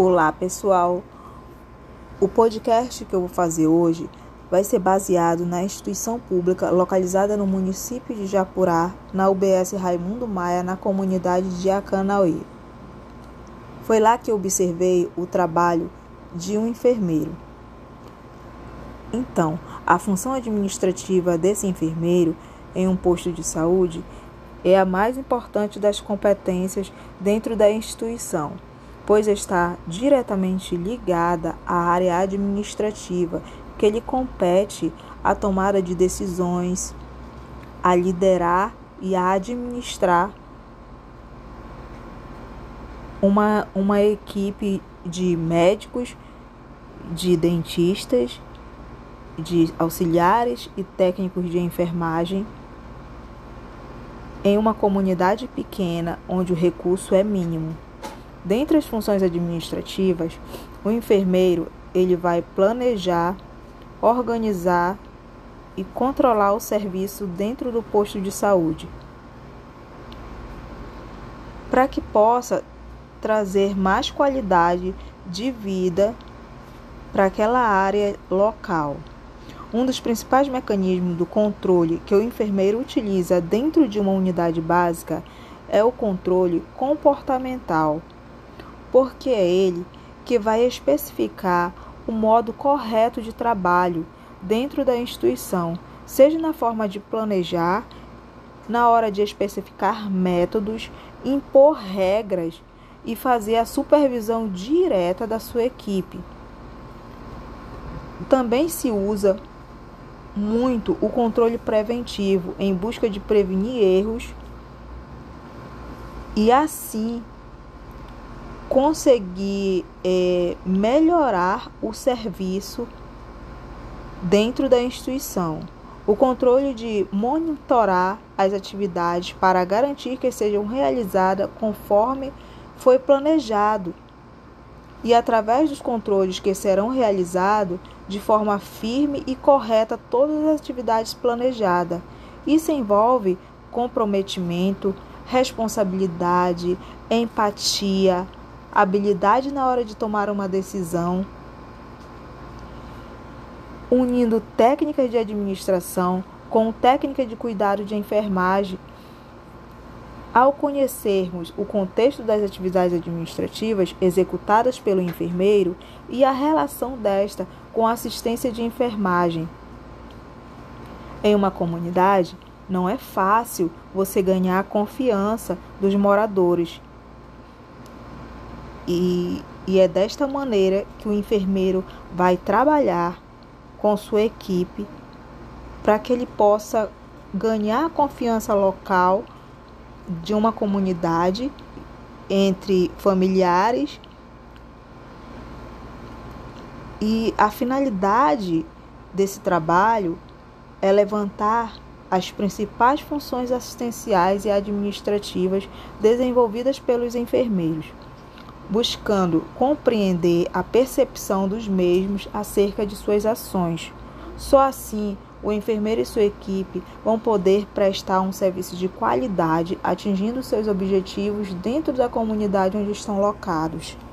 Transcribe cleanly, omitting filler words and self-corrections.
Olá pessoal, o podcast que eu vou fazer hoje vai ser baseado na instituição pública localizada no município de Japurá, na UBS Raimundo Maia, na comunidade de Acanauí. Foi lá que eu observei o trabalho de um enfermeiro. Então, a função administrativa desse enfermeiro em um posto de saúde é a mais importante das competências dentro da instituição, pois está diretamente ligada à área administrativa, que lhe compete a tomada de decisões, a liderar e a administrar uma equipe de médicos, de dentistas, de auxiliares e técnicos de enfermagem em uma comunidade pequena onde o recurso é mínimo. Dentre as funções administrativas, o enfermeiro ele vai planejar, organizar e controlar o serviço dentro do posto de saúde, para que possa trazer mais qualidade de vida para aquela área local. Um dos principais mecanismos do controle que o enfermeiro utiliza dentro de uma unidade básica é o controle comportamental, porque é ele que vai especificar o modo correto de trabalho dentro da instituição, seja na forma de planejar, na hora de especificar métodos, impor regras e fazer a supervisão direta da sua equipe. Também se usa muito o controle preventivo em busca de prevenir erros e assim conseguir melhorar o serviço dentro da instituição. O controle de monitorar as atividades para garantir que sejam realizadas conforme foi planejado e através dos controles que serão realizados de forma firme e correta todas as atividades planejadas. Isso envolve comprometimento, responsabilidade, empatia, habilidade na hora de tomar uma decisão, unindo técnicas de administração com técnica de cuidado de enfermagem. Ao conhecermos o contexto das atividades administrativas executadas pelo enfermeiro e a relação desta com a assistência de enfermagem em uma comunidade, não é fácil você ganhar a confiança dos moradores. E é desta maneira que o enfermeiro vai trabalhar com sua equipe para que ele possa ganhar a confiança local de uma comunidade, entre familiares. E a finalidade desse trabalho é levantar as principais funções assistenciais e administrativas desenvolvidas pelos enfermeiros, buscando compreender a percepção dos mesmos acerca de suas ações. Só assim, o enfermeiro e sua equipe vão poder prestar um serviço de qualidade, atingindo seus objetivos dentro da comunidade onde estão locados.